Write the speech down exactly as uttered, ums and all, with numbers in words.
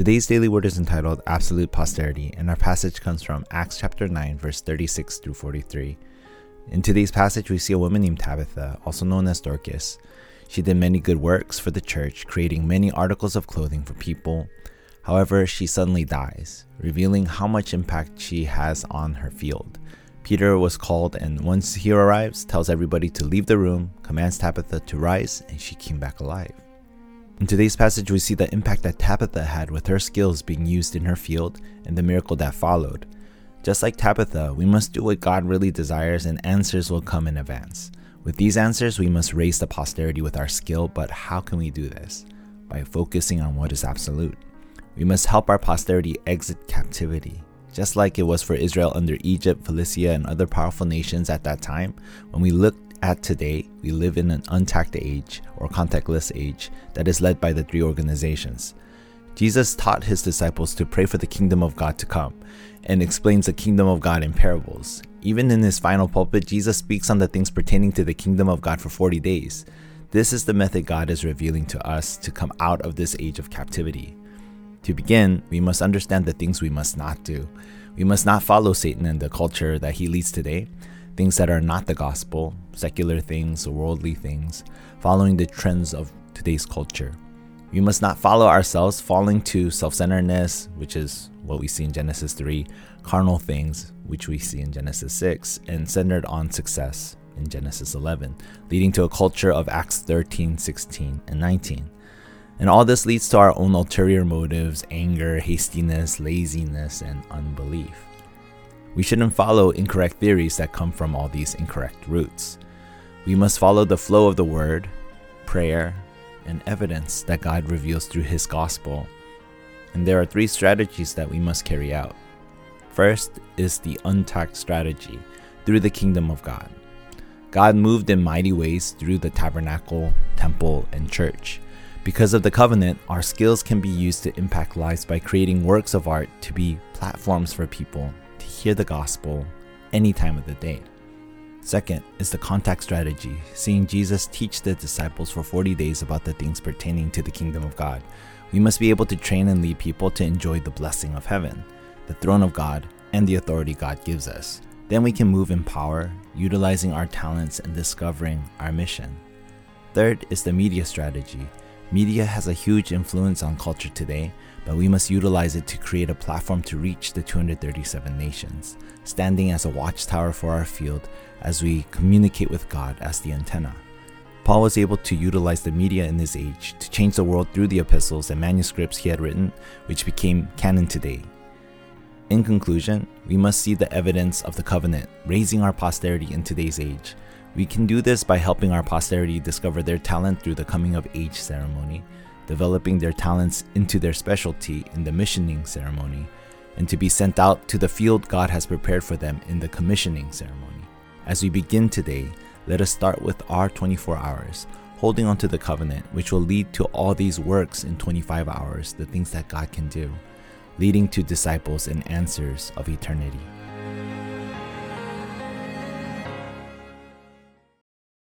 Today's daily word is entitled Absolute Posterity, and our passage comes from Acts chapter nine, verse thirty-six through forty-three. In today's passage, we see a woman named Tabitha, also known as Dorcas. She did many good works for the church, creating many articles of clothing for people. However, she suddenly dies, revealing how much impact she has on her field. Peter was called, and once he arrives, tells everybody to leave the room, commands Tabitha to rise, and she came back alive. In today's passage, we see the impact that Tabitha had with her skills being used in her field and the miracle that followed. Just like Tabitha, we must do what God really desires, and answers will come in advance. With these answers, we must raise the posterity with our skill, but how can we do this? By focusing on what is absolute. We must help our posterity exit captivity. Just like it was for Israel under Egypt, Phoenicia, and other powerful nations at that time, when we look at today, we live in an untact age or contactless age that is led by the three organizations. Jesus taught his disciples to pray for the kingdom of God to come and explains the kingdom of God in parables. Even in his final pulpit, Jesus speaks on the things pertaining to the kingdom of God for forty days. This is the method God is revealing to us to come out of this age of captivity. To begin, we must understand the things we must not do. We must not follow Satan and the culture that he leads today. Things that are not the gospel, secular things, worldly things, following the trends of today's culture. We must not follow ourselves, falling to self-centeredness, which is what we see in Genesis three, carnal things, which we see in Genesis six, and centered on success in Genesis eleven, leading to a culture of Acts thirteen, sixteen, and nineteen. And all this leads to our own ulterior motives, anger, hastiness, laziness, and unbelief. We shouldn't follow incorrect theories that come from all these incorrect roots. We must follow the flow of the word, prayer, and evidence that God reveals through his gospel. And there are three strategies that we must carry out. First is the untact strategy, through the kingdom of God. God moved in mighty ways through the tabernacle, temple, and church. Because of the covenant, our skills can be used to impact lives by creating works of art to be platforms for people to hear the gospel any time of the day. Second is the contact strategy, seeing Jesus teach the disciples for forty days about the things pertaining to the kingdom of God. We must be able to train and lead people to enjoy the blessing of heaven, the throne of God, and the authority God gives us. Then we can move in power, utilizing our talents and discovering our mission. Third is the media strategy. Media has a huge influence on culture today, but we must utilize it to create a platform to reach the two hundred thirty-seven nations, standing as a watchtower for our field as we communicate with God as the antenna. Paul was able to utilize the media in his age to change the world through the epistles and manuscripts he had written, which became canon today. In conclusion, we must see the evidence of the covenant, raising our posterity in today's age. We can do this by helping our posterity discover their talent through the coming of age ceremony, developing their talents into their specialty in the missioning ceremony, and to be sent out to the field God has prepared for them in the commissioning ceremony. As we begin today, let us start with our twenty-four hours, holding on to the covenant, which will lead to all these works in twenty-five hours, the things that God can do, leading to disciples and answers of eternity.